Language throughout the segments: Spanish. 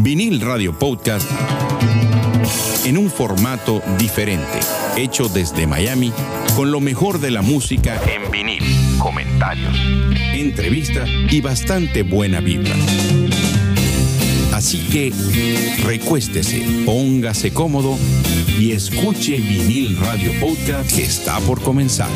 Vinil Radio Podcast en un formato diferente, hecho desde Miami, con lo mejor de la música en vinil, comentarios, entrevistas y bastante buena vibra. Así que recuéstese, póngase cómodo y escuche Vinil Radio Podcast, que está por comenzar.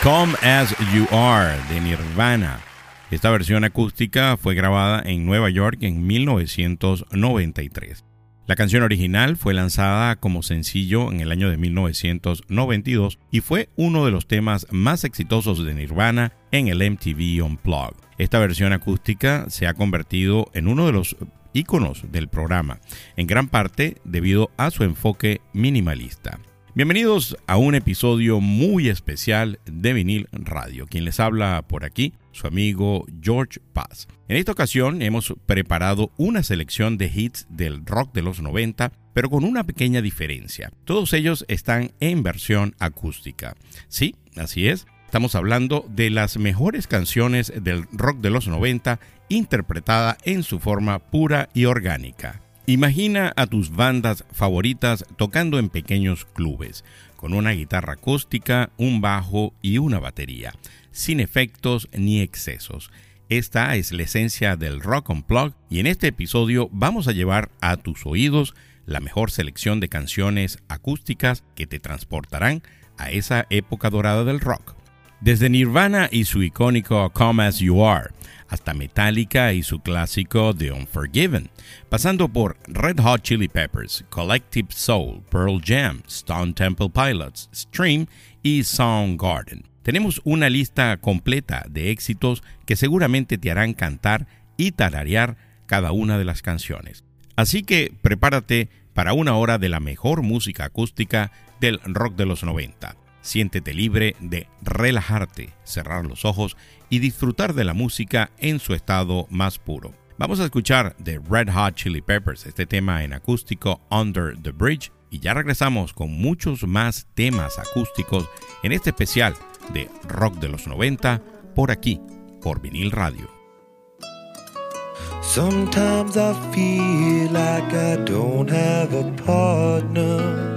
Come As You Are, de Nirvana. Esta versión acústica fue grabada en Nueva York en 1993. La canción original fue lanzada como sencillo en el año de 1992 y fue uno de los temas más exitosos de Nirvana en el MTV Unplugged. Esta versión acústica se ha convertido en uno de los íconos del programa, en gran parte debido a su enfoque minimalista. Bienvenidos a un episodio muy especial de Vinil Radio. Quien les habla por aquí, su amigo George Paz. En esta ocasión hemos preparado una selección de hits del rock de los 90, pero con una pequeña diferencia. Todos ellos están en versión acústica. Sí, así es. Estamos hablando de las mejores canciones del rock de los 90 interpretada en su forma pura y orgánica. Imagina a tus bandas favoritas tocando en pequeños clubes, con una guitarra acústica, un bajo y una batería, sin efectos ni excesos. Esta es la esencia del Rock Unplugged y en este episodio vamos a llevar a tus oídos la mejor selección de canciones acústicas que te transportarán a esa época dorada del rock. Desde Nirvana y su icónico Come As You Are, hasta Metallica y su clásico The Unforgiven, pasando por Red Hot Chili Peppers, Collective Soul, Pearl Jam, Stone Temple Pilots, Extreme y Soundgarden. Tenemos una lista completa de éxitos que seguramente te harán cantar y tararear cada una de las canciones. Así que prepárate para una hora de la mejor música acústica del rock de los 90. Siéntete libre de relajarte, cerrar los ojos y disfrutar de la música en su estado más puro. Vamos a escuchar de Red Hot Chili Peppers este tema en acústico Under the Bridge y ya regresamos con muchos más temas acústicos en este especial de Rock de los 90 por aquí, por Vinil Radio. Sometimes I feel like I don't have a partner.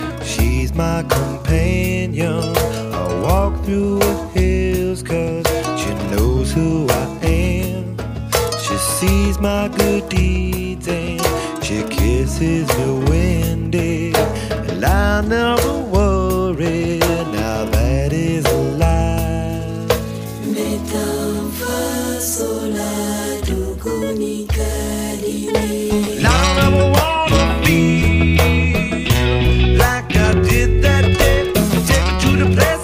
she's my companion. Walk through the hills 'cause she knows who I am. She sees my good deeds and she kisses me windy. And I never worry, now that is a lie. And I never wanna be like I did that day. Take me to the place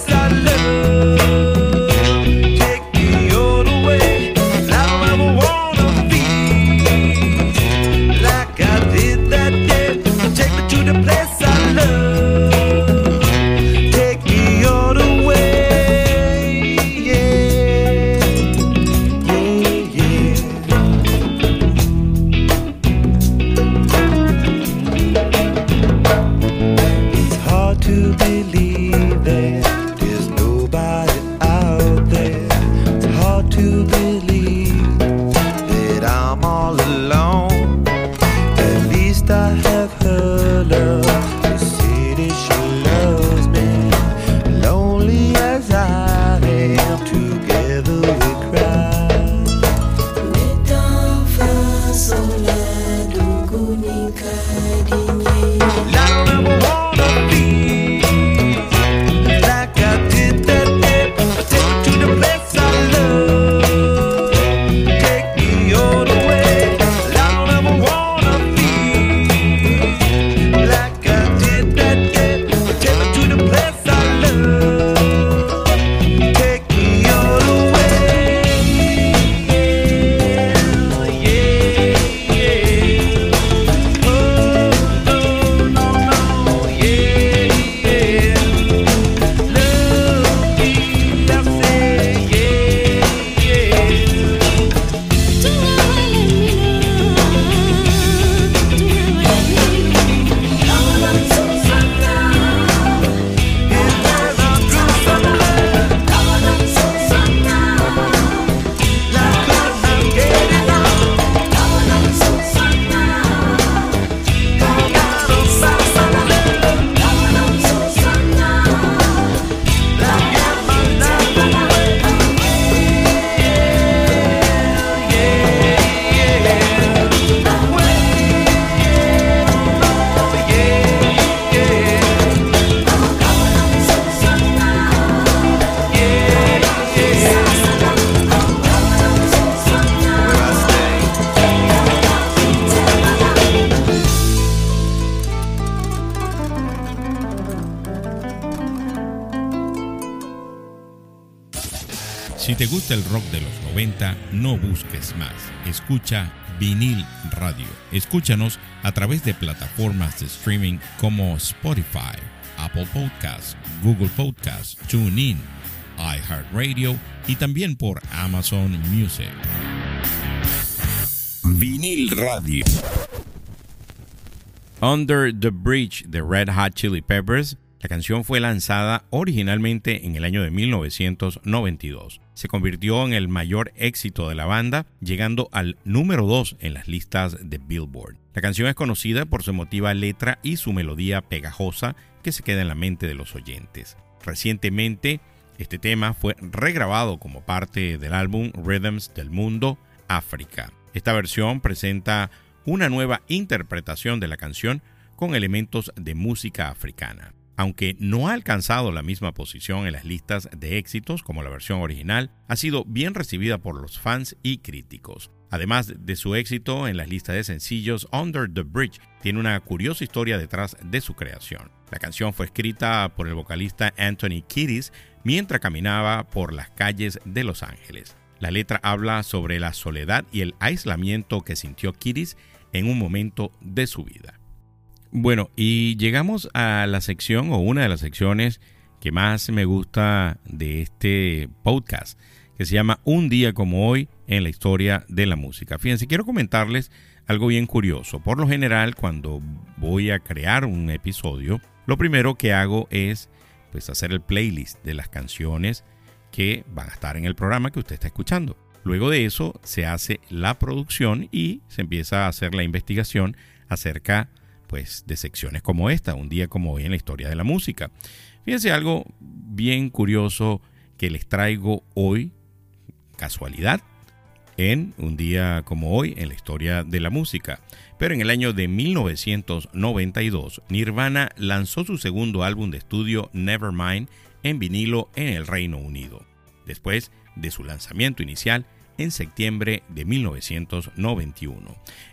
del rock de los 90, no busques más. Escucha Vinil Radio. Escúchanos a través de plataformas de streaming como Spotify, Apple Podcasts, Google Podcasts, TuneIn, iHeartRadio y también por Amazon Music. Vinil Radio. Under the Bridge de Red Hot Chili Peppers. La canción fue lanzada originalmente en el año de 1992. Se convirtió en el mayor éxito de la banda, llegando al número 2 en las listas de Billboard. La canción es conocida por su emotiva letra y su melodía pegajosa que se queda en la mente de los oyentes. Recientemente, este tema fue regrabado como parte del álbum Rhythms del Mundo África. Esta versión presenta una nueva interpretación de la canción con elementos de música africana. Aunque no ha alcanzado la misma posición en las listas de éxitos como la versión original, ha sido bien recibida por los fans y críticos. Además de su éxito en las listas de sencillos, Under the Bridge tiene una curiosa historia detrás de su creación. La canción fue escrita por el vocalista Anthony Kiedis mientras caminaba por las calles de Los Ángeles. La letra habla sobre la soledad y el aislamiento que sintió Kiedis en un momento de su vida. Bueno, y llegamos a la sección o una de las secciones que más me gusta de este podcast, que se llama Un día como hoy en la historia de la música. Fíjense, quiero comentarles algo bien curioso. Por lo general, cuando voy a crear un episodio, lo primero que hago es pues hacer el playlist de las canciones que van a estar en el programa que usted está escuchando. Luego de eso se hace la producción y se empieza a hacer la investigación acerca pues de secciones como esta, un día como hoy en la historia de la música. Fíjense algo bien curioso que les traigo hoy, casualidad, en un día como hoy en la historia de la música. Pero en el año de 1992, Nirvana lanzó su segundo álbum de estudio, Nevermind, en vinilo en el Reino Unido, después de su lanzamiento inicial en septiembre de 1991.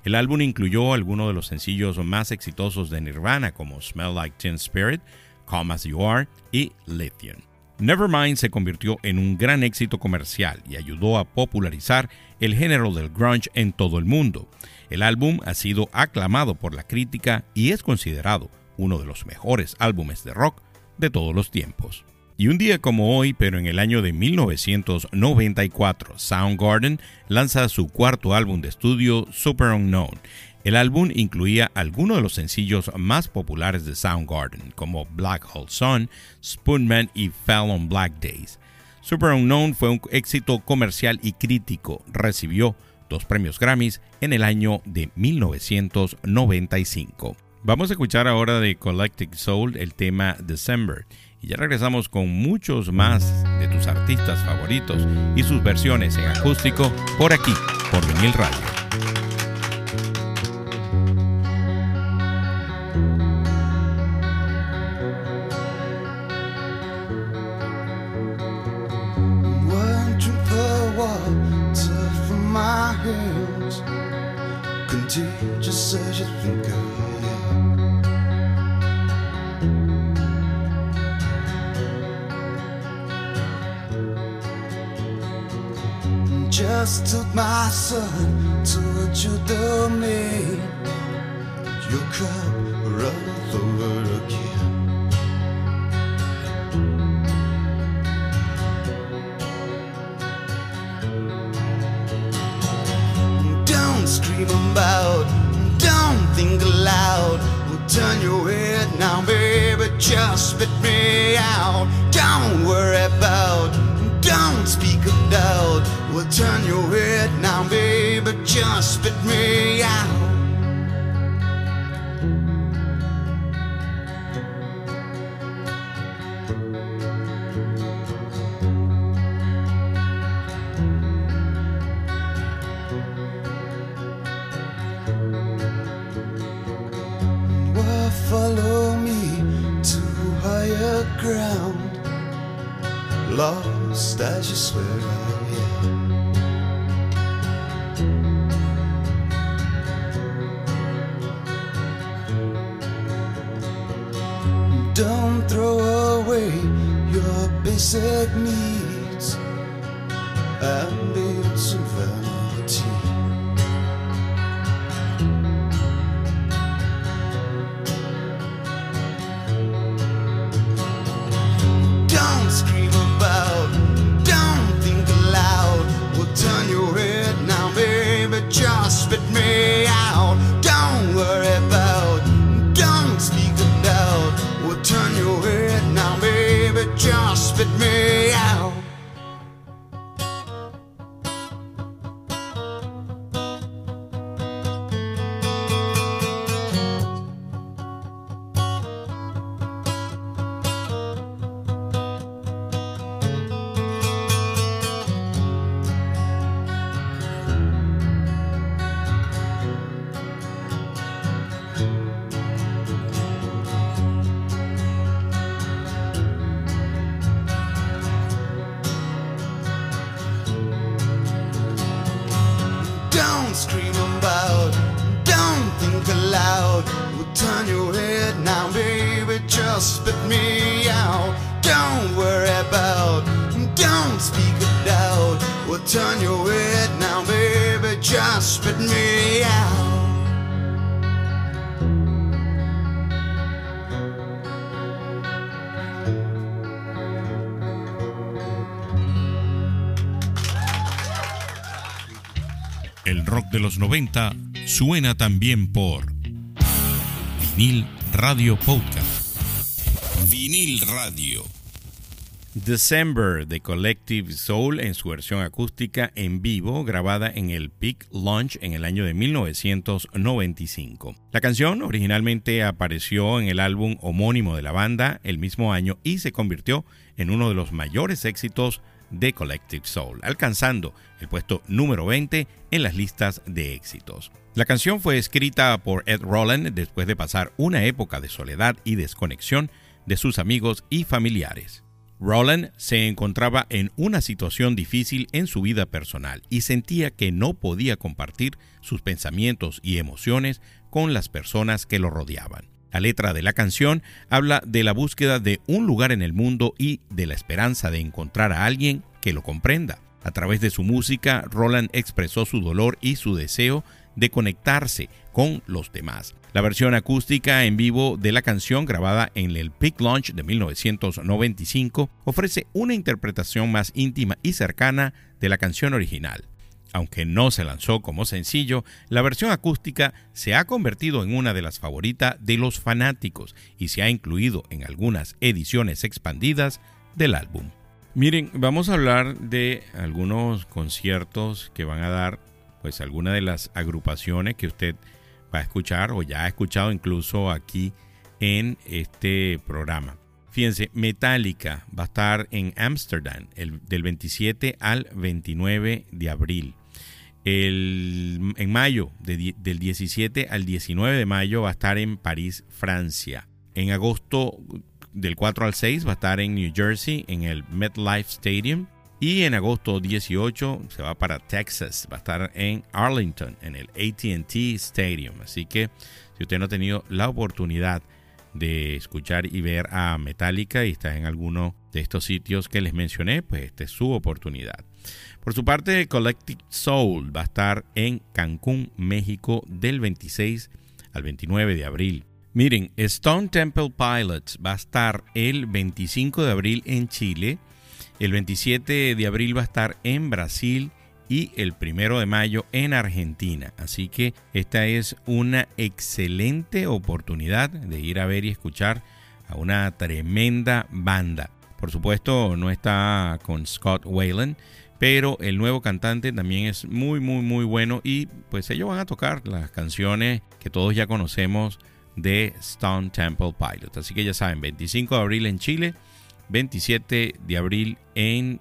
El álbum incluyó algunos de los sencillos más exitosos de Nirvana como Smell Like Teen Spirit, Come As You Are y Lithium. Nevermind se convirtió en un gran éxito comercial y ayudó a popularizar el género del grunge en todo el mundo. El álbum ha sido aclamado por la crítica y es considerado uno de los mejores álbumes de rock de todos los tiempos. Y un día como hoy, pero en el año de 1994, Soundgarden lanza su cuarto álbum de estudio, Super Unknown. El álbum incluía algunos de los sencillos más populares de Soundgarden, como Black Hole Sun, Spoonman y Fell on Black Days. Super Unknown fue un éxito comercial y crítico. Recibió 2 premios Grammys en el año de 1995. Vamos a escuchar ahora de Collective Soul el tema December. Y ya regresamos con muchos más de tus artistas favoritos y sus versiones en acústico por aquí, por Vinil Radio. Just took my son to what you do me. You could run over again. Don't scream about, don't think aloud. We'll turn your head now, baby, just spit me out. Don't worry about, don't speak of doubt. Well, turn your head now, baby, just spit me out. Well, follow me to higher ground, lost as you swear I am. Don't throw away your basic needs and builds of vanity. now, baby, just spit me out. Don't worry about, don't speak of doubt. Well, turn your head now, baby, just spit me out. El rock de los 90 suena también por Vinil Radio Podcast. Vinil Radio. December de Collective Soul en su versión acústica en vivo, grabada en el Peak Lounge en el año de 1995. La canción originalmente apareció en el álbum homónimo de la banda el mismo año y se convirtió en uno de los mayores éxitos de Collective Soul, alcanzando el puesto número 20 en las listas de éxitos. La canción fue escrita por Ed Roland después de pasar una época de soledad y desconexión de sus amigos y familiares. Roland se encontraba en una situación difícil en su vida personal y sentía que no podía compartir sus pensamientos y emociones con las personas que lo rodeaban. La letra de la canción habla de la búsqueda de un lugar en el mundo y de la esperanza de encontrar a alguien que lo comprenda. A través de su música, Roland expresó su dolor y su deseo de conectarse con los demás. La versión acústica en vivo de la canción, grabada en el Peak Lounge de 1995, ofrece una interpretación más íntima y cercana de la canción original. Aunque no se lanzó como sencillo, la versión acústica se ha convertido en una de las favoritas de los fanáticos y se ha incluido en algunas ediciones expandidas del álbum. Miren, vamos a hablar de algunos conciertos que van a dar, pues, alguna de las agrupaciones que usted va a escuchar o ya ha escuchado incluso aquí en este programa. Fíjense, Metallica va a estar en Ámsterdam del 27 al 29 de abril. En mayo, del 17 al 19 de mayo, va a estar en París, Francia. En agosto, del 4 al 6, va a estar en New Jersey, en el MetLife Stadium. Y en agosto 18 se va para Texas, va a estar en Arlington, en el AT&T Stadium. Así que si usted no ha tenido la oportunidad de escuchar y ver a Metallica y está en alguno de estos sitios que les mencioné, pues esta es su oportunidad. Por su parte, Collective Soul va a estar en Cancún, México, del 26 al 29 de abril. Miren, Stone Temple Pilots va a estar el 25 de abril en Chile, el 27 de abril va a estar en Brasil y el 1 de mayo en Argentina. Así que esta es una excelente oportunidad de ir a ver y escuchar a una tremenda banda. Por supuesto, no está con Scott Weiland, pero el nuevo cantante también es muy, muy, muy bueno y pues ellos van a tocar las canciones que todos ya conocemos de Stone Temple Pilots. Así que ya saben, 25 de abril en Chile, 27 de abril en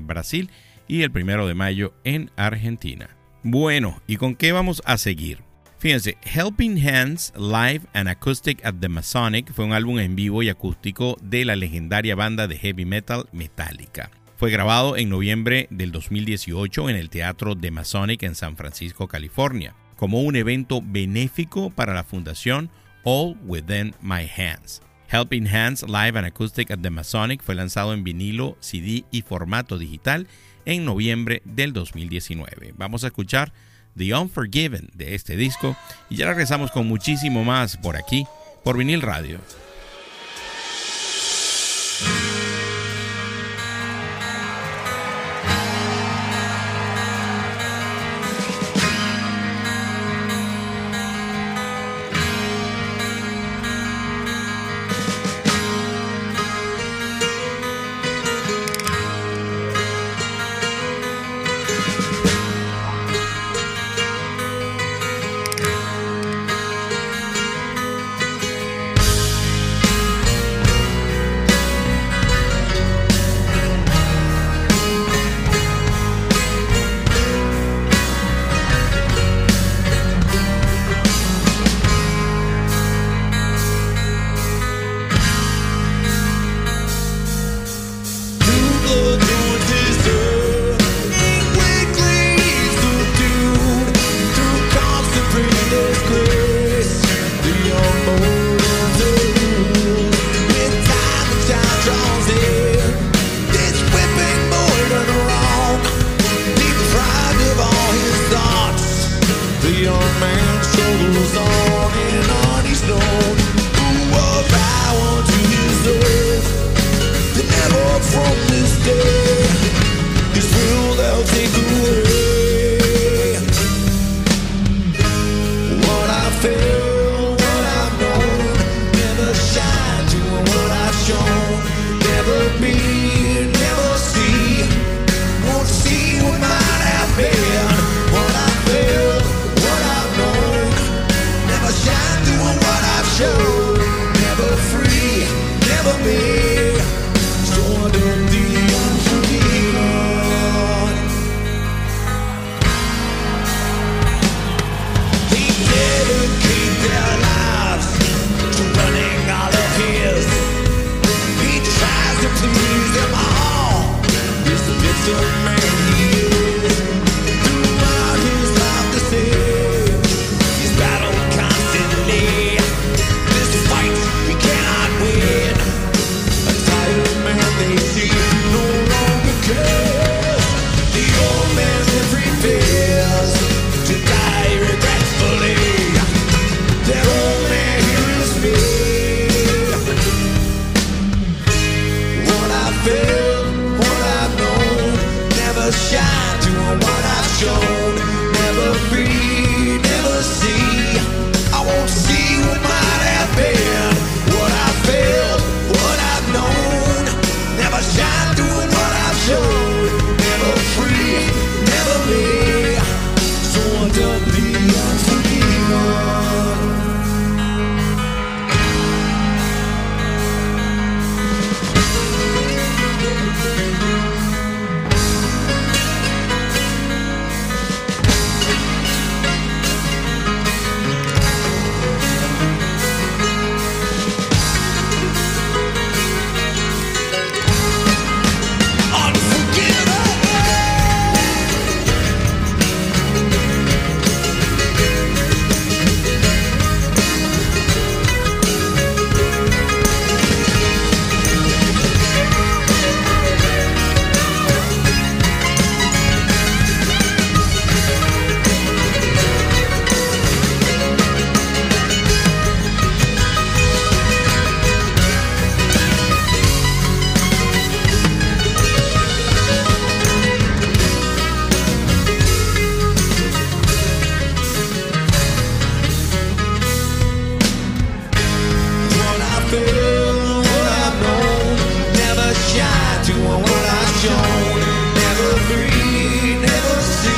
Brasil y el 1 de mayo en Argentina. Bueno, ¿y con qué vamos a seguir? Fíjense, Helping Hands Live and Acoustic at the Masonic fue un álbum en vivo y acústico de la legendaria banda de heavy metal Metallica. Fue grabado en noviembre del 2018 en el Teatro de Masonic en San Francisco, California, como un evento benéfico para la fundación All Within My Hands. Helping Hands Live and Acoustic at the Masonic fue lanzado en vinilo, CD y formato digital en noviembre del 2019. Vamos a escuchar The Unforgiven de este disco y ya regresamos con muchísimo más por aquí, por Vinil Radio. never be. Jordan the Unforgiven. He dedicated their lives to running out of his. He tries to please them all. He's the victim man he is. Throughout his life to save, he's battled constantly. This fight he cannot win. A tired man they see no longer cares. The old man that prepares to die regretfully. Their only heroes be. What I feel, what I've known, never shine to what I've shown. Never be, never see. I won't see what might have been. What I feel, what I've known, never shine doing what I've shown. Never free, never be. So under the unforgiven. What I feel, what I've known, never shy doing what I've shown. Never free, never see.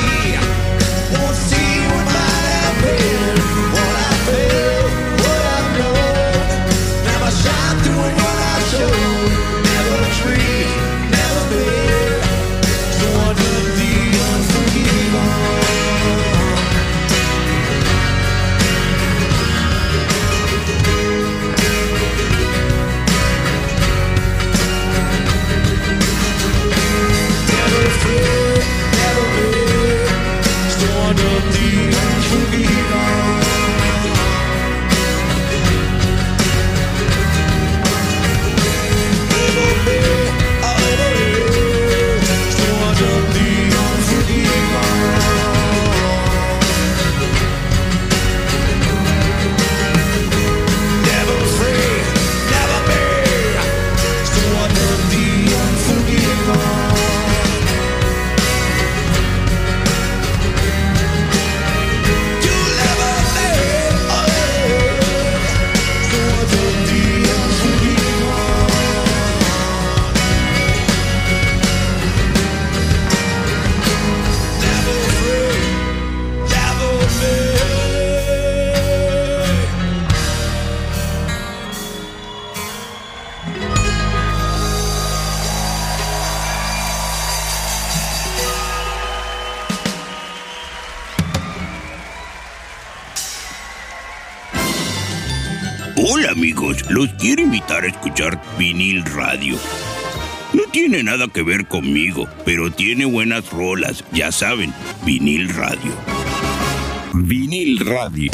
Won't see what might have been. What I feel, what I've known, never shy doing what I've shown. Never free, never be. So under the unforgiven. Never fear, never fear. Storm of the unforgiven. Never fear, never fear. Storm of the unforgiven. Never free, never be. So under the unforgiven. You'll never be. So under the unforgiven. Never free, never be. Hola amigos, los quiero invitar a escuchar Vinil Radio. No tiene nada que ver conmigo, pero tiene buenas rolas, ya saben, Vinil Radio. Vinil Radio.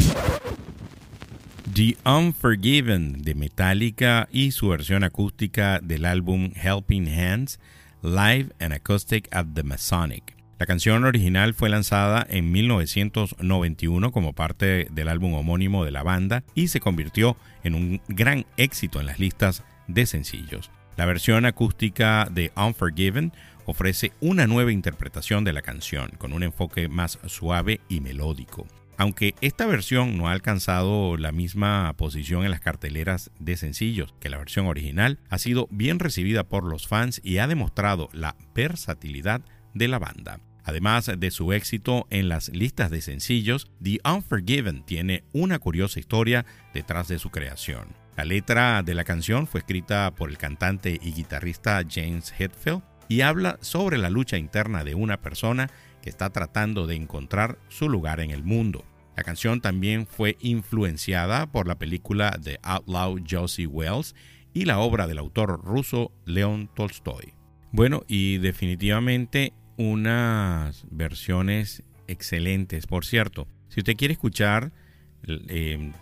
The Unforgiven de Metallica y su versión acústica del álbum Helping Hands Live and Acoustic at the Masonic. La canción original fue lanzada en 1991 como parte del álbum homónimo de la banda y se convirtió en un gran éxito en las listas de sencillos. La versión acústica de Unforgiven ofrece una nueva interpretación de la canción con un enfoque más suave y melódico. Aunque esta versión no ha alcanzado la misma posición en las carteleras de sencillos que la versión original, ha sido bien recibida por los fans y ha demostrado la versatilidad de la banda. Además de su éxito en las listas de sencillos, The Unforgiven tiene una curiosa historia detrás de su creación. La letra de la canción fue escrita por el cantante y guitarrista James Hetfield y habla sobre la lucha interna de una persona que está tratando de encontrar su lugar en el mundo. La canción también fue influenciada por la película The Outlaw Josie Wells y la obra del autor ruso León Tolstoy. Bueno, y definitivamente unas versiones excelentes. Por cierto, si usted quiere escuchar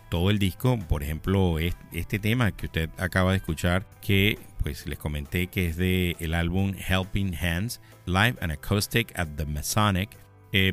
todo el disco, por ejemplo, este tema que usted acaba de escuchar, que pues les comenté que es del álbum Helping Hands Live and Acoustic at the Masonic,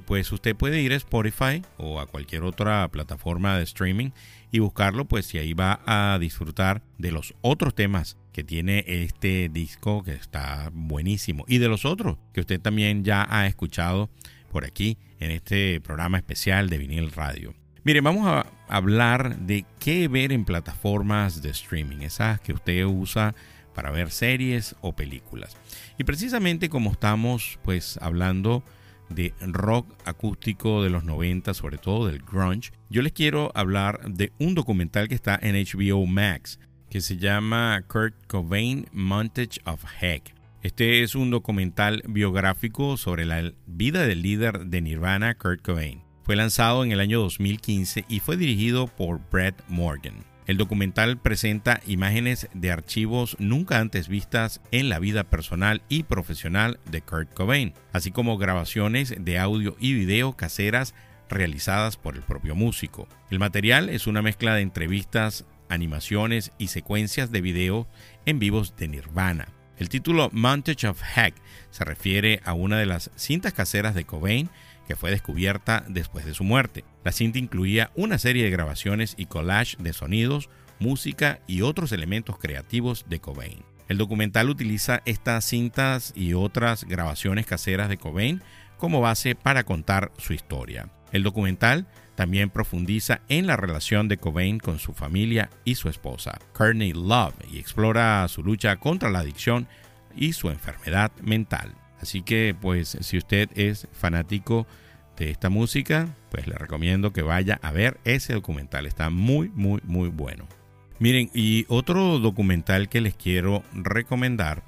pues usted puede ir a Spotify o a cualquier otra plataforma de streaming y buscarlo, pues, y ahí va a disfrutar de los otros temas que tiene este disco, que está buenísimo, y de los otros que usted también ya ha escuchado por aquí en este programa especial de Vinil Radio. Miren, vamos a hablar de qué ver en plataformas de streaming, esas que usted usa para ver series o películas. Y precisamente como estamos pues hablando de rock acústico de los 90, sobre todo del grunge, yo les quiero hablar de un documental que está en HBO Max que se llama Kurt Cobain Montage of Heck. Este es un documental biográfico sobre la vida del líder de Nirvana, Kurt Cobain. Fue lanzado en el año 2015 y fue dirigido por Brett Morgan. El documental presenta imágenes de archivos nunca antes vistas en la vida personal y profesional de Kurt Cobain, así como grabaciones de audio y video caseras realizadas por el propio músico. El material es una mezcla de entrevistas, animaciones y secuencias de video en vivos de Nirvana. El título Montage of Heck se refiere a una de las cintas caseras de Cobain que fue descubierta después de su muerte. La cinta incluía una serie de grabaciones y collage de sonidos, música y otros elementos creativos de Cobain. El documental utiliza estas cintas y otras grabaciones caseras de Cobain como base para contar su historia. El documental también profundiza en la relación de Cobain con su familia y su esposa, Courtney Love, y explora su lucha contra la adicción y su enfermedad mental. Así que, pues, si usted es fanático de esta música, pues le recomiendo que vaya a ver ese documental. Está muy, muy, muy bueno. Miren, y otro documental que les quiero recomendar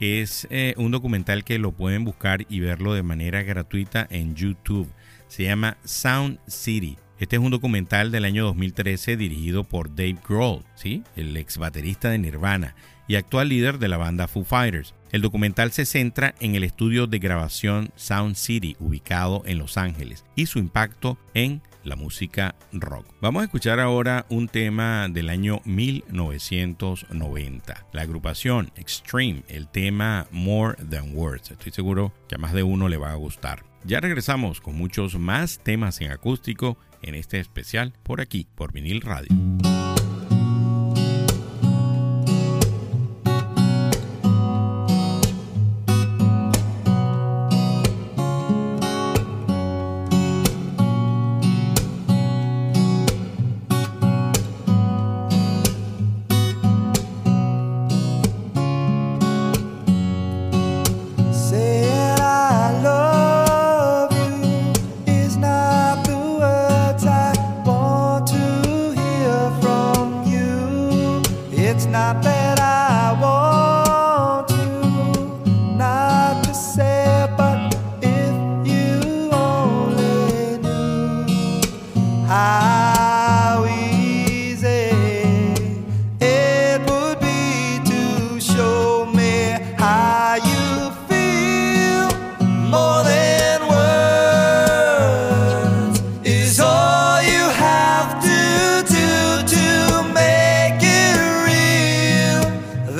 es un documental que lo pueden buscar y verlo de manera gratuita en YouTube. Se llama Sound City. Este es un documental del año 2013 dirigido por Dave Grohl, ¿sí?, el ex baterista de Nirvana y actual líder de la banda Foo Fighters. El documental se centra en el estudio de grabación Sound City, ubicado en Los Ángeles, y su impacto en la música rock. Vamos a escuchar ahora un tema del año 1990. La agrupación Extreme, el tema More Than Words. Estoy seguro que a más de uno le va a gustar. Ya regresamos con muchos más temas en acústico en este especial por aquí, por Vinil Radio.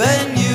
Then you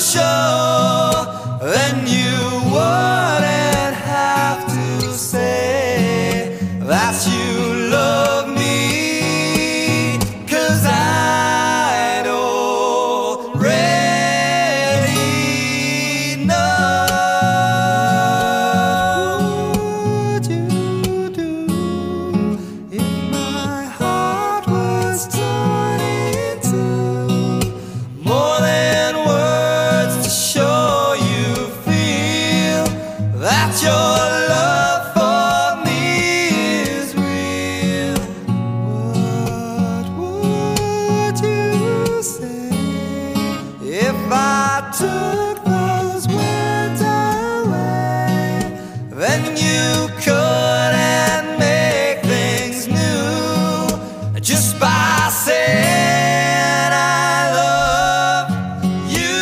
show, then you wouldn't have to say that you love me, 'cause I'd already know what you do if my heart was torn into more than your love for me is real. What would you say if I took those words away? Then you couldn't make things new just by saying I love you.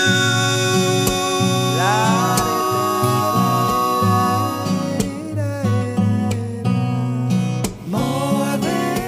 More than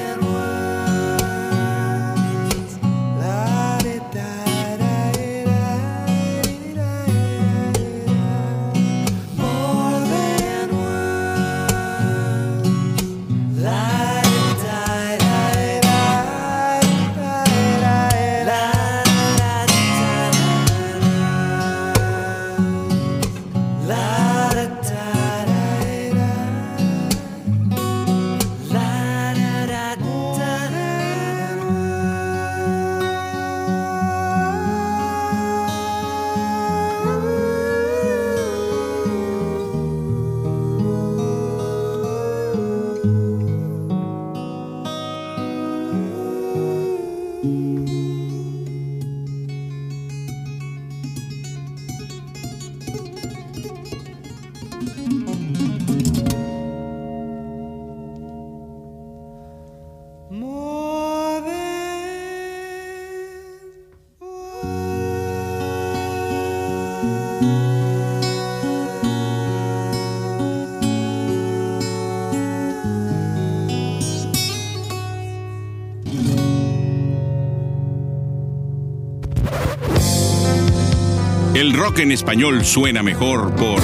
el rock en español suena mejor por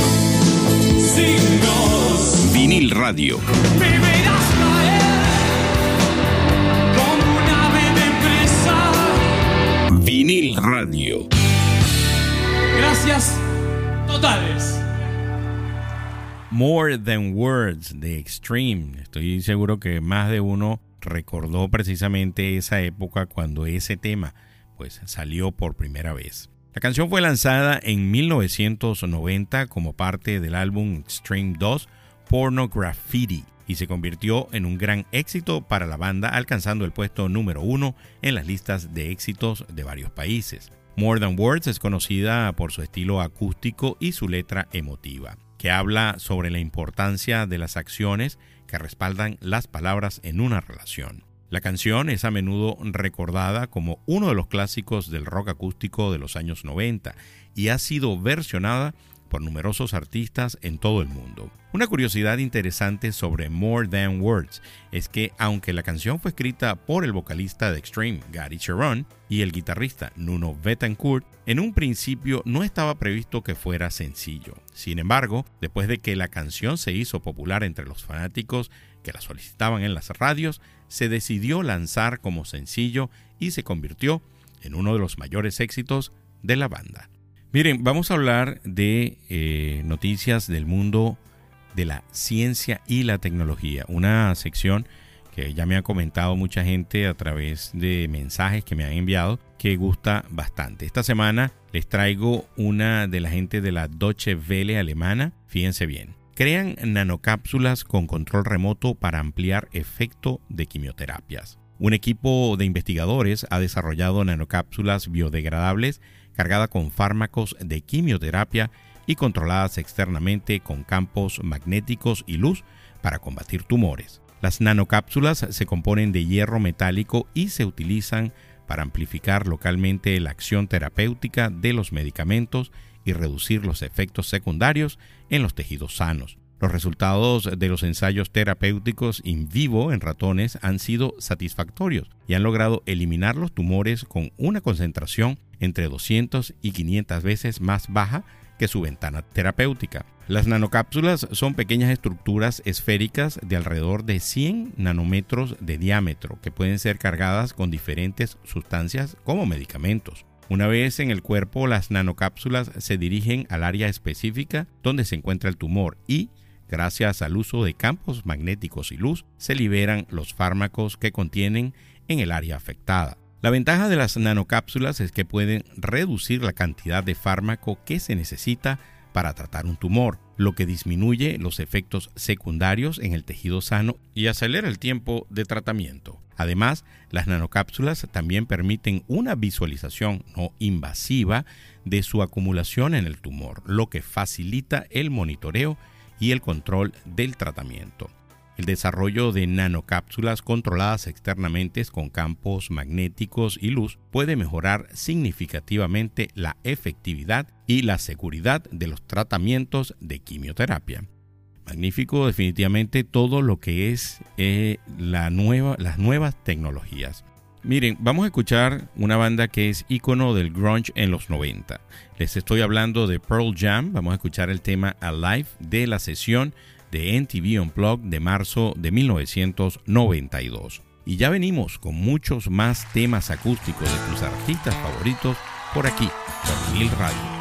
Vinil Radio. Vinil Radio. Gracias totales. More Than Words de Extreme. Estoy seguro que más de uno recordó precisamente esa época cuando ese tema pues salió por primera vez. La canción fue lanzada en 1990 como parte del álbum Extreme 2 Pornography y se convirtió en un gran éxito para la banda, alcanzando el puesto número 1 en las listas de éxitos de varios países. More Than Words es conocida por su estilo acústico y su letra emotiva, que habla sobre la importancia de las acciones que respaldan las palabras en una relación. La canción es a menudo recordada como uno de los clásicos del rock acústico de los años 90 y ha sido versionada por numerosos artistas en todo el mundo. Una curiosidad interesante sobre More Than Words es que, aunque la canción fue escrita por el vocalista de Extreme, Gary Cherone, y el guitarrista Nuno Bettencourt, en un principio no estaba previsto que fuera sencillo. Sin embargo, después de que la canción se hizo popular entre los fanáticos que la solicitaban en las radios, se decidió lanzar como sencillo y se convirtió en uno de los mayores éxitos de la banda. Miren, vamos a hablar de noticias del mundo de la ciencia y la tecnología. Una sección que ya me ha comentado mucha gente a través de mensajes que me han enviado, que gusta bastante. Esta semana les traigo una de la gente de la Deutsche Welle alemana. Fíjense bien. Crean nanocápsulas con control remoto para ampliar efecto de quimioterapias. Un equipo de investigadores ha desarrollado nanocápsulas biodegradables cargada con fármacos de quimioterapia y controladas externamente con campos magnéticos y luz para combatir tumores. Las nanocápsulas se componen de hierro metálico y se utilizan para amplificar localmente la acción terapéutica de los medicamentos y reducir los efectos secundarios en los tejidos sanos. Los resultados de los ensayos terapéuticos in vivo en ratones han sido satisfactorios y han logrado eliminar los tumores con una concentración entre 200 y 500 veces más baja que su ventana terapéutica. Las nanocápsulas son pequeñas estructuras esféricas de alrededor de 100 nanómetros de diámetro que pueden ser cargadas con diferentes sustancias como medicamentos. Una vez en el cuerpo, las nanocápsulas se dirigen al área específica donde se encuentra el tumor y, gracias al uso de campos magnéticos y luz, se liberan los fármacos que contienen en el área afectada. La ventaja de las nanocápsulas es que pueden reducir la cantidad de fármaco que se necesita para tratar un tumor, lo que disminuye los efectos secundarios en el tejido sano y acelera el tiempo de tratamiento. Además, las nanocápsulas también permiten una visualización no invasiva de su acumulación en el tumor, lo que facilita el monitoreo y el control del tratamiento. El desarrollo de nanocápsulas controladas externamente con campos magnéticos y luz puede mejorar significativamente la efectividad y la seguridad de los tratamientos de quimioterapia. Magnífico, definitivamente, todo lo que es las nuevas tecnologías. Miren, vamos a escuchar una banda que es ícono del grunge en los 90. Les estoy hablando de Pearl Jam. Vamos a escuchar el tema Alive de la sesión de MTV Unplugged de marzo de 1992. Y ya venimos con muchos más temas acústicos de tus artistas favoritos por aquí, por Vinil Radio.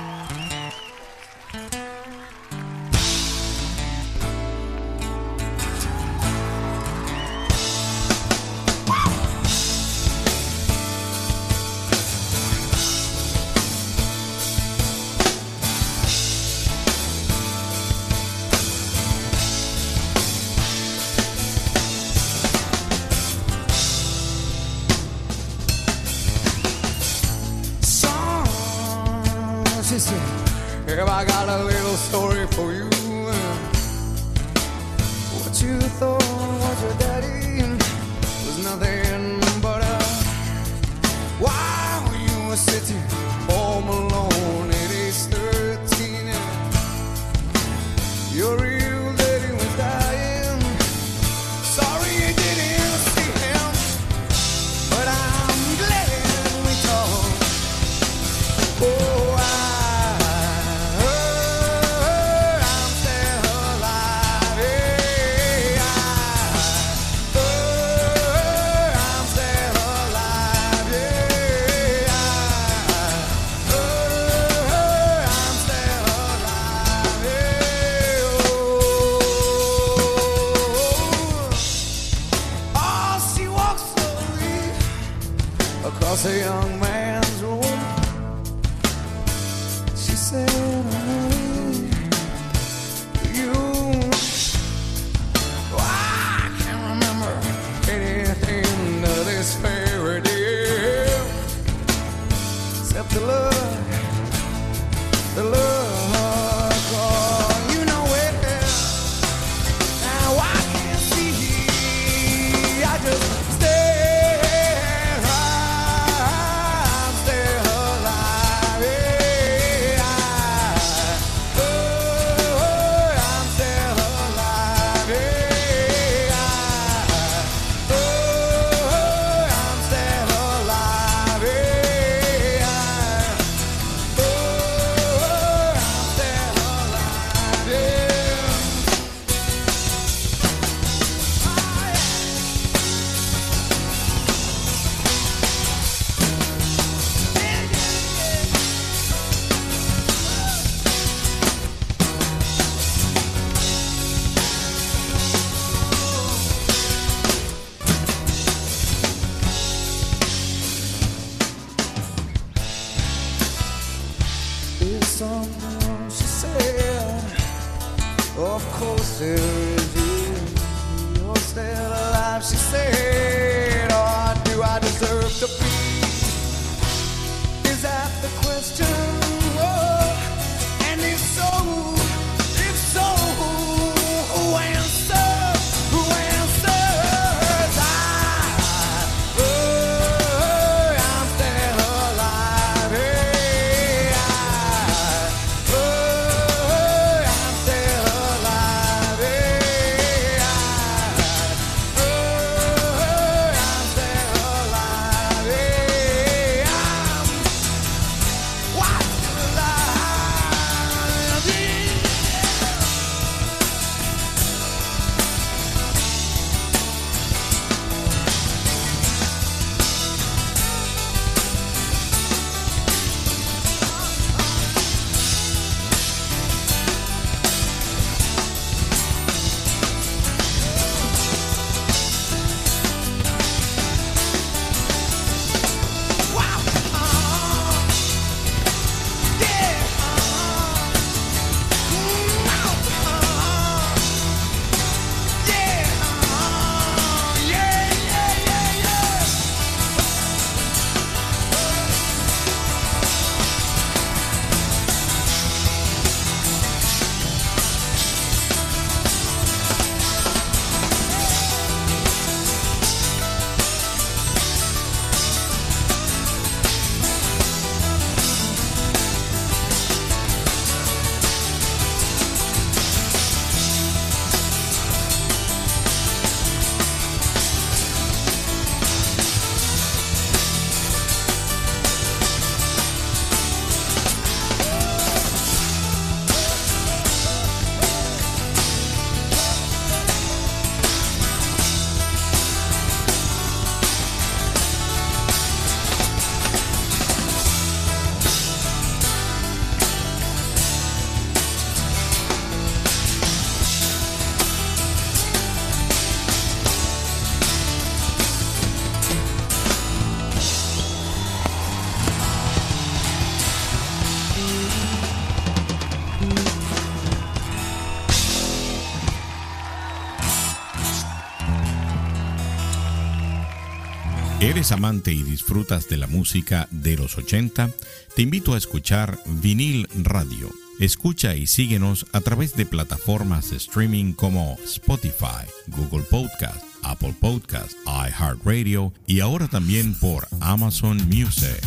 eres amante y disfrutas de la música de los 80, te invito a escuchar Vinil Radio. Escucha y síguenos a través de plataformas de streaming como Spotify, Google Podcast, Apple Podcast, iHeartRadio y ahora también por Amazon Music.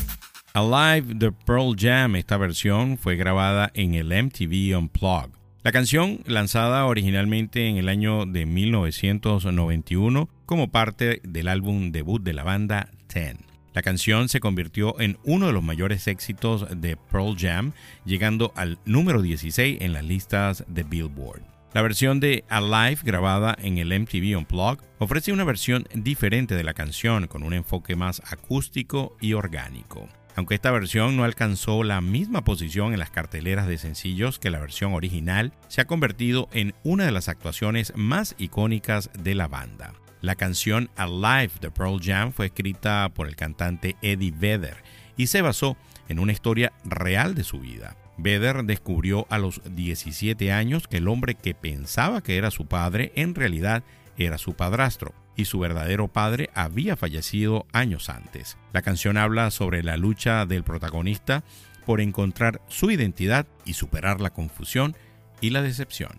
Alive de Pearl Jam, esta versión fue grabada en el MTV Unplugged. La canción, lanzada originalmente en el año de 1991 como parte del álbum debut de la banda Ten. La canción se convirtió en uno de los mayores éxitos de Pearl Jam, llegando al número 16 en las listas de Billboard. La versión de Alive, grabada en el MTV Unplugged, ofrece una versión diferente de la canción, con un enfoque más acústico y orgánico. Aunque esta versión no alcanzó la misma posición en las carteleras de sencillos que la versión original, se ha convertido en una de las actuaciones más icónicas de la banda. La canción Alive de Pearl Jam fue escrita por el cantante Eddie Vedder y se basó en una historia real de su vida. Vedder descubrió a los 17 años que el hombre que pensaba que era su padre en realidad era su padrastro y su verdadero padre había fallecido años antes. La canción habla sobre la lucha del protagonista por encontrar su identidad y superar la confusión y la decepción.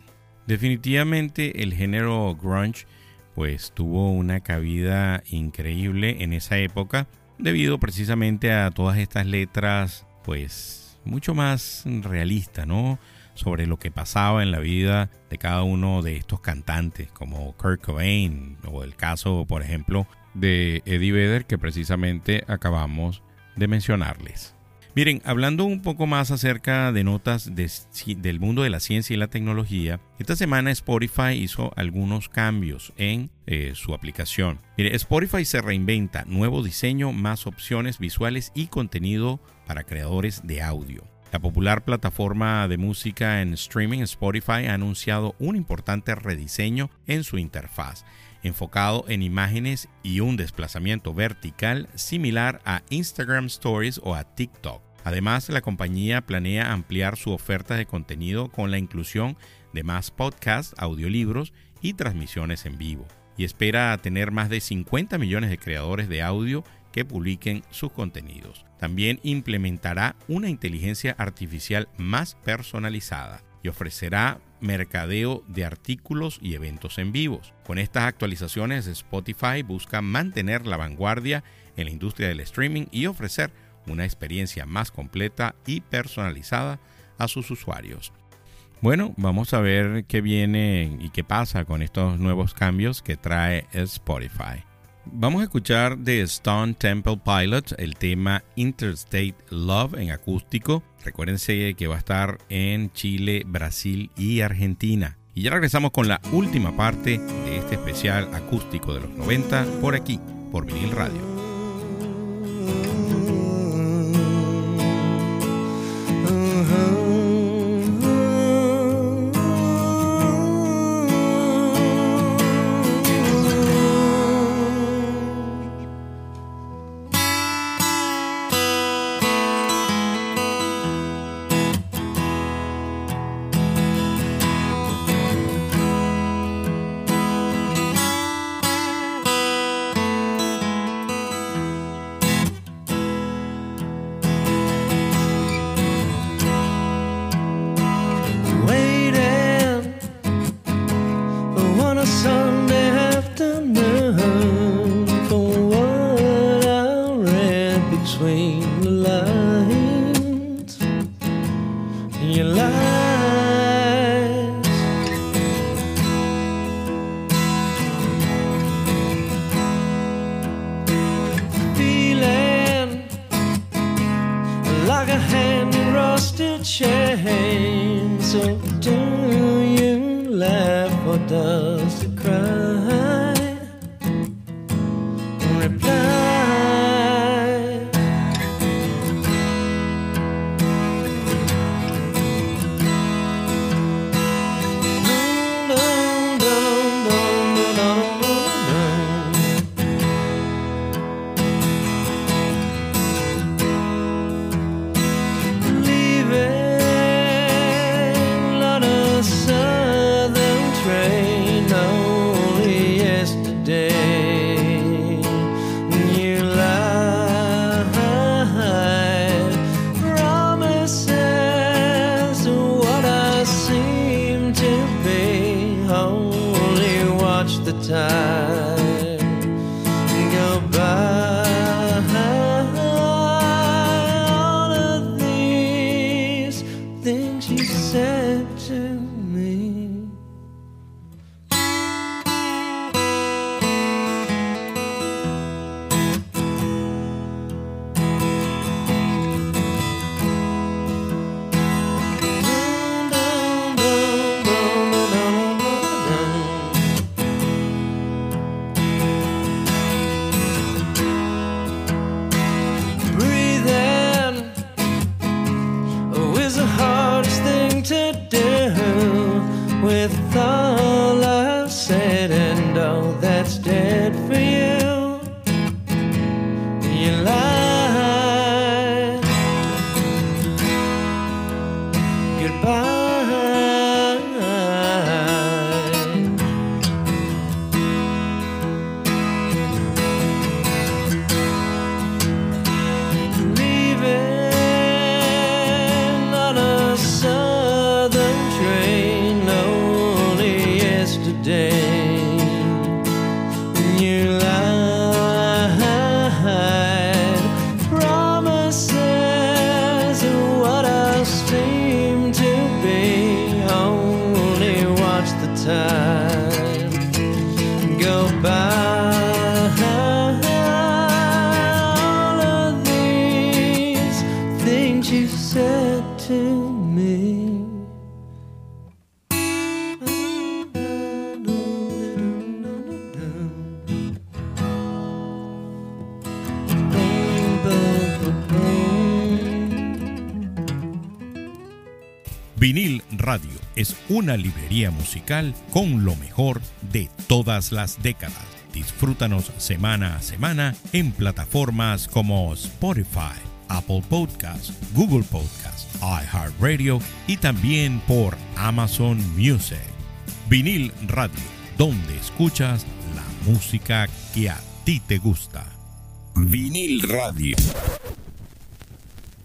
Definitivamente el género grunge pues tuvo una cabida increíble en esa época debido precisamente a todas estas letras pues mucho más realistas, ¿no? Sobre lo que pasaba en la vida de cada uno de estos cantantes como Kurt Cobain o el caso por ejemplo de Eddie Vedder que precisamente acabamos de mencionarles. Miren, hablando un poco más acerca de notas del mundo de la ciencia y la tecnología, esta semana Spotify hizo algunos cambios en su aplicación. Mire, Spotify se reinventa, nuevo diseño, más opciones visuales y contenido para creadores de audio. La popular plataforma de música en streaming Spotify ha anunciado un importante rediseño en su interfaz, enfocado en imágenes y un desplazamiento vertical similar a Instagram Stories o a TikTok. Además, la compañía planea ampliar su oferta de contenido con la inclusión de más podcasts, audiolibros y transmisiones en vivo, y espera tener más de 50 millones de creadores de audio que publiquen sus contenidos. También implementará una inteligencia artificial más personalizada y ofrecerá mercadeo de artículos y eventos en vivos. Con estas actualizaciones, Spotify busca mantener la vanguardia en la industria del streaming y ofrecer una experiencia más completa y personalizada a sus usuarios. Bueno, vamos a ver qué viene y qué pasa con estos nuevos cambios que trae Spotify. Vamos a escuchar de Stone Temple Pilots el tema Interstate Love en acústico. Recuérdense que va a estar en Chile, Brasil y Argentina. Y ya regresamos con la última parte de este especial acústico de los 90 por aquí, por Vinil Radio. to do with all I've said and all that's dead for you. You lied. Goodbye. Leaving on a southern train only yesterday. Vinil Radio es una librería musical con lo mejor de todas las décadas. Disfrútanos semana a semana en plataformas como Spotify, Apple Podcasts, Google Podcasts, iHeartRadio y también por Amazon Music. Vinil Radio, donde escuchas la música que a ti te gusta. Vinil Radio.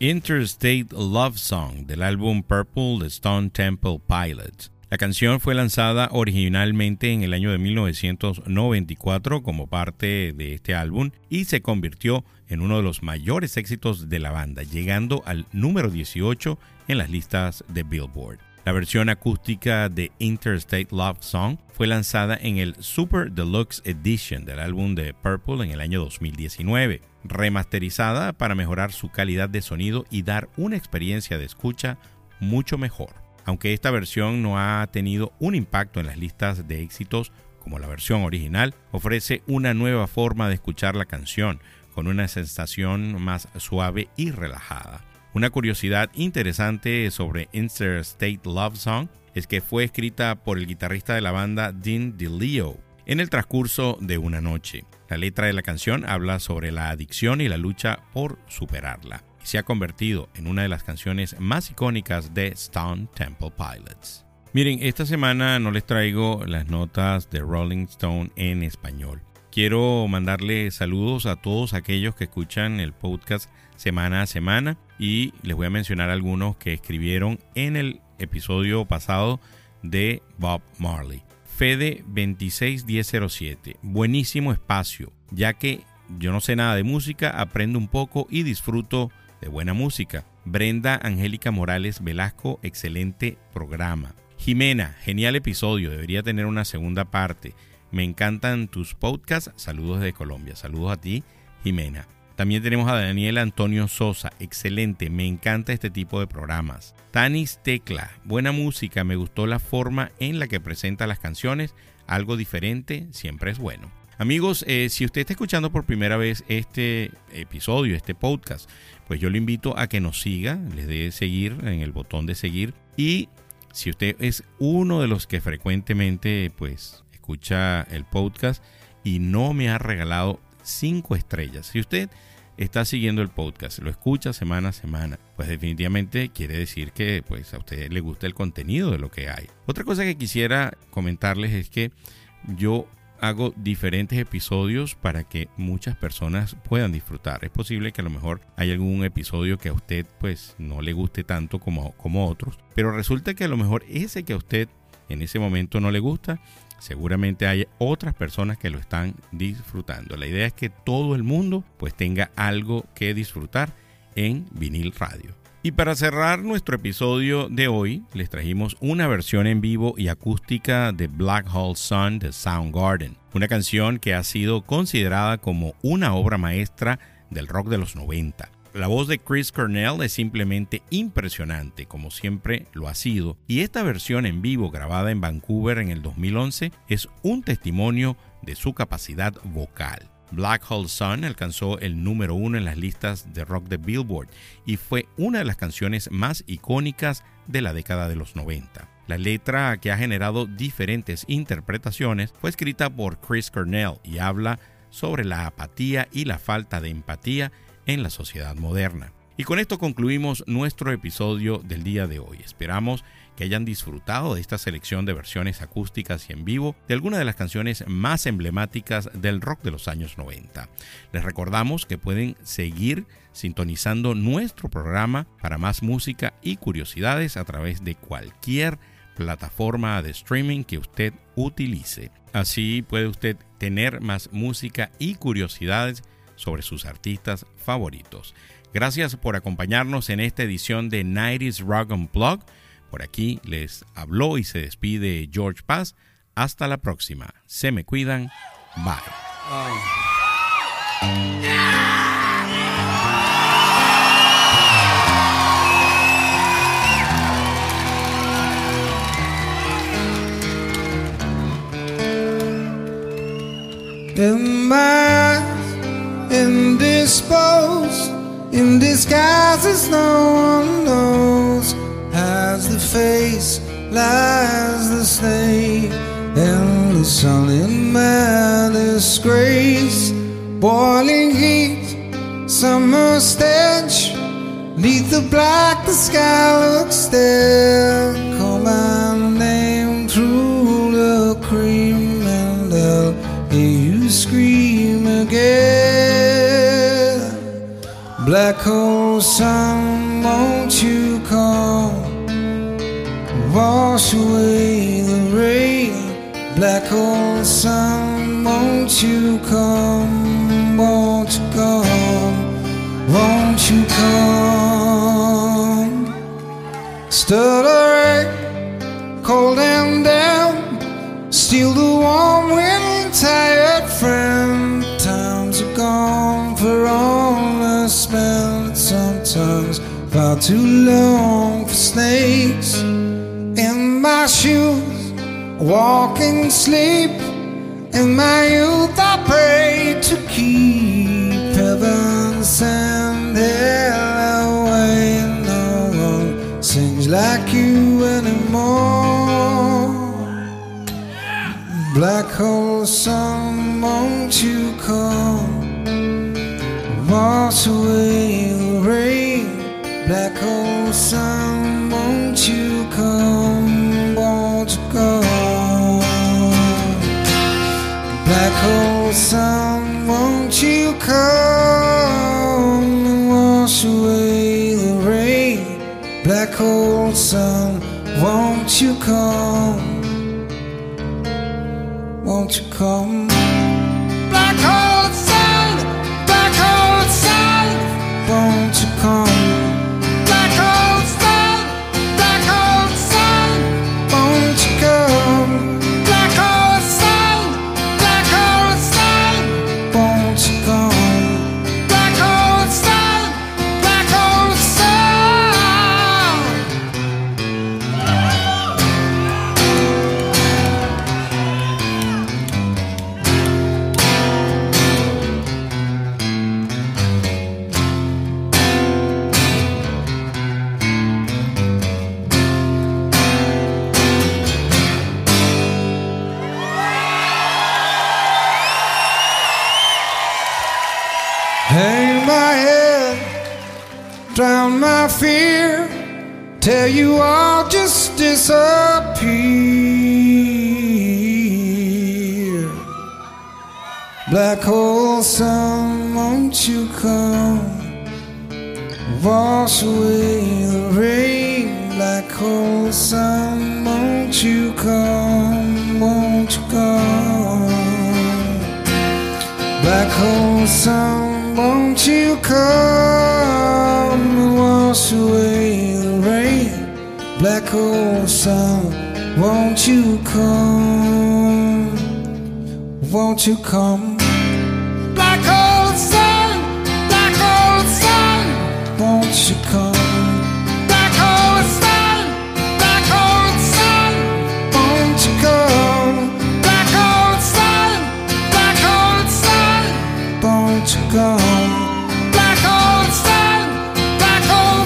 Interstate Love Song del álbum Purple de Stone Temple Pilots. La canción fue lanzada originalmente en el año de 1994 como parte de este álbum y se convirtió en uno de los mayores éxitos de la banda, llegando al número 18 en las listas de Billboard. La versión acústica de Interstate Love Song fue lanzada en el Super Deluxe Edition del álbum de Purple en el año 2019, remasterizada para mejorar su calidad de sonido y dar una experiencia de escucha mucho mejor. Aunque esta versión no ha tenido un impacto en las listas de éxitos como la versión original, ofrece una nueva forma de escuchar la canción, con una sensación más suave y relajada. Una curiosidad interesante sobre Interstate Love Song es que fue escrita por el guitarrista de la banda Dean DeLeo en el transcurso de una noche. La letra de la canción habla sobre la adicción y la lucha por superarla, y se ha convertido en una de las canciones más icónicas de Stone Temple Pilots. Miren, esta semana no les traigo las notas de Rolling Stone en español. Quiero mandarle saludos a todos aquellos que escuchan el podcast semana a semana, y les voy a mencionar algunos que escribieron en el episodio pasado de Bob Marley. Fede 261007, buenísimo espacio, ya que yo no sé nada de música, aprendo un poco y disfruto de buena música. Brenda Angélica Morales Velasco, excelente programa. Jimena, genial episodio, debería tener una segunda parte. Me encantan tus podcasts, saludos de Colombia. Saludos a ti, Jimena. También tenemos a Daniel Antonio Sosa, excelente, me encanta este tipo de programas. Tanis Tecla, buena música, me gustó la forma en la que presenta las canciones, algo diferente siempre es bueno. Amigos, si usted está escuchando por primera vez este episodio, este podcast, pues yo le invito a que nos siga, les dé seguir en el botón de seguir, y si usted es uno de los que frecuentemente pues escucha el podcast y no me ha regalado 5 estrellas. Si usted está siguiendo el podcast, lo escucha semana a semana, pues definitivamente quiere decir que pues a usted le gusta el contenido de lo que hay. Otra cosa que quisiera comentarles es que yo hago diferentes episodios para que muchas personas puedan disfrutar. Es posible que a lo mejor haya algún episodio que a usted pues no le guste tanto como otros, pero resulta que a lo mejor ese que a usted en ese momento no le gusta, seguramente hay otras personas que lo están disfrutando. La idea es que todo el mundo pues tenga algo que disfrutar en Vinil Radio. Y para cerrar nuestro episodio de hoy, les trajimos una versión en vivo y acústica de Black Hole Sun de Soundgarden, una canción que ha sido considerada como una obra maestra del rock de los 90. La voz de Chris Cornell es simplemente impresionante, como siempre lo ha sido, y esta versión en vivo grabada en Vancouver en el 2011 es un testimonio de su capacidad vocal. Black Hole Sun alcanzó el número 1 en las listas de rock de Billboard y fue una de las canciones más icónicas de la década de los 90. La letra, que ha generado diferentes interpretaciones, fue escrita por Chris Cornell y habla sobre la apatía y la falta de empatía en la sociedad moderna. Y con esto concluimos nuestro episodio del día de hoy. Esperamos que hayan disfrutado de esta selección de versiones acústicas y en vivo de algunas de las canciones más emblemáticas del rock de los años 90. Les recordamos que pueden seguir sintonizando nuestro programa para más música y curiosidades a través de cualquier plataforma de streaming que usted utilice. Así puede usted tener más música y curiosidades sobre sus artistas favoritos. Gracias por acompañarnos en esta edición de 90's Rock Unplugged. Por aquí les habló y se despide George Paz. Hasta la próxima. Se me cuidan. Bye. Am I indisposed? In disguises no one knows. Hides the face, lies the snake, and the sun in my disgrace. Boiling heat, summer stench, neath the black the sky looks there. Call my name through the cream, and I'll hear you scream again. Black hole sun, won't you come? Wash away the rain, black hole sun, won't you come, won't you come, won't you come? Stuttering, cold and damp, steal the warm wind, tired friend. Times are gone for all I spent, sometimes far too long for snakes. In my shoes, walk in sleep. In my youth, I pray to keep heaven sent hell away. No one sings like you anymore. Black hole sun, won't you come? Wash away the rain. Black hole sun, won't you come, won't you come? Black hole sun, won't you come and wash away the rain? Black hole sun, won't you come, won't you come? Black hole sun, black hole sun, won't you come? Fear, tell you I'll just disappear. Black hole sun, won't you come? Wash away the rain. Black hole sun, won't you come? Won't you come? Black hole sun, won't you come? Wash away the rain, black hole sun, won't you come, won't you come? Black hole sun, won't you come? Black hole sun, won't you come? Black hole sun, won't you come? Black hole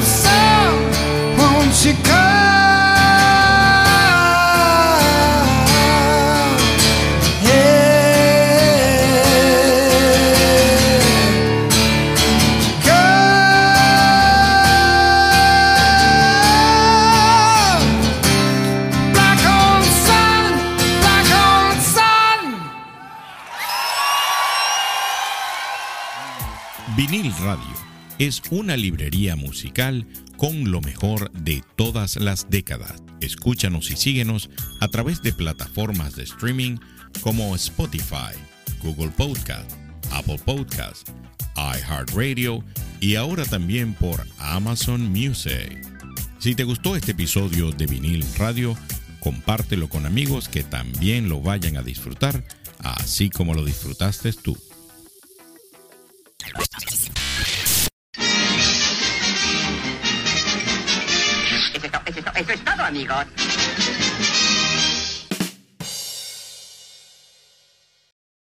sun, won't you come? Vinil Radio es una librería musical con lo mejor de todas las décadas. Escúchanos y síguenos a través de plataformas de streaming como Spotify, Google Podcast, Apple Podcast, iHeartRadio y ahora también por Amazon Music. Si te gustó este episodio de Vinil Radio, compártelo con amigos que también lo vayan a disfrutar, así como lo disfrutaste tú. Eso es todo, amigos.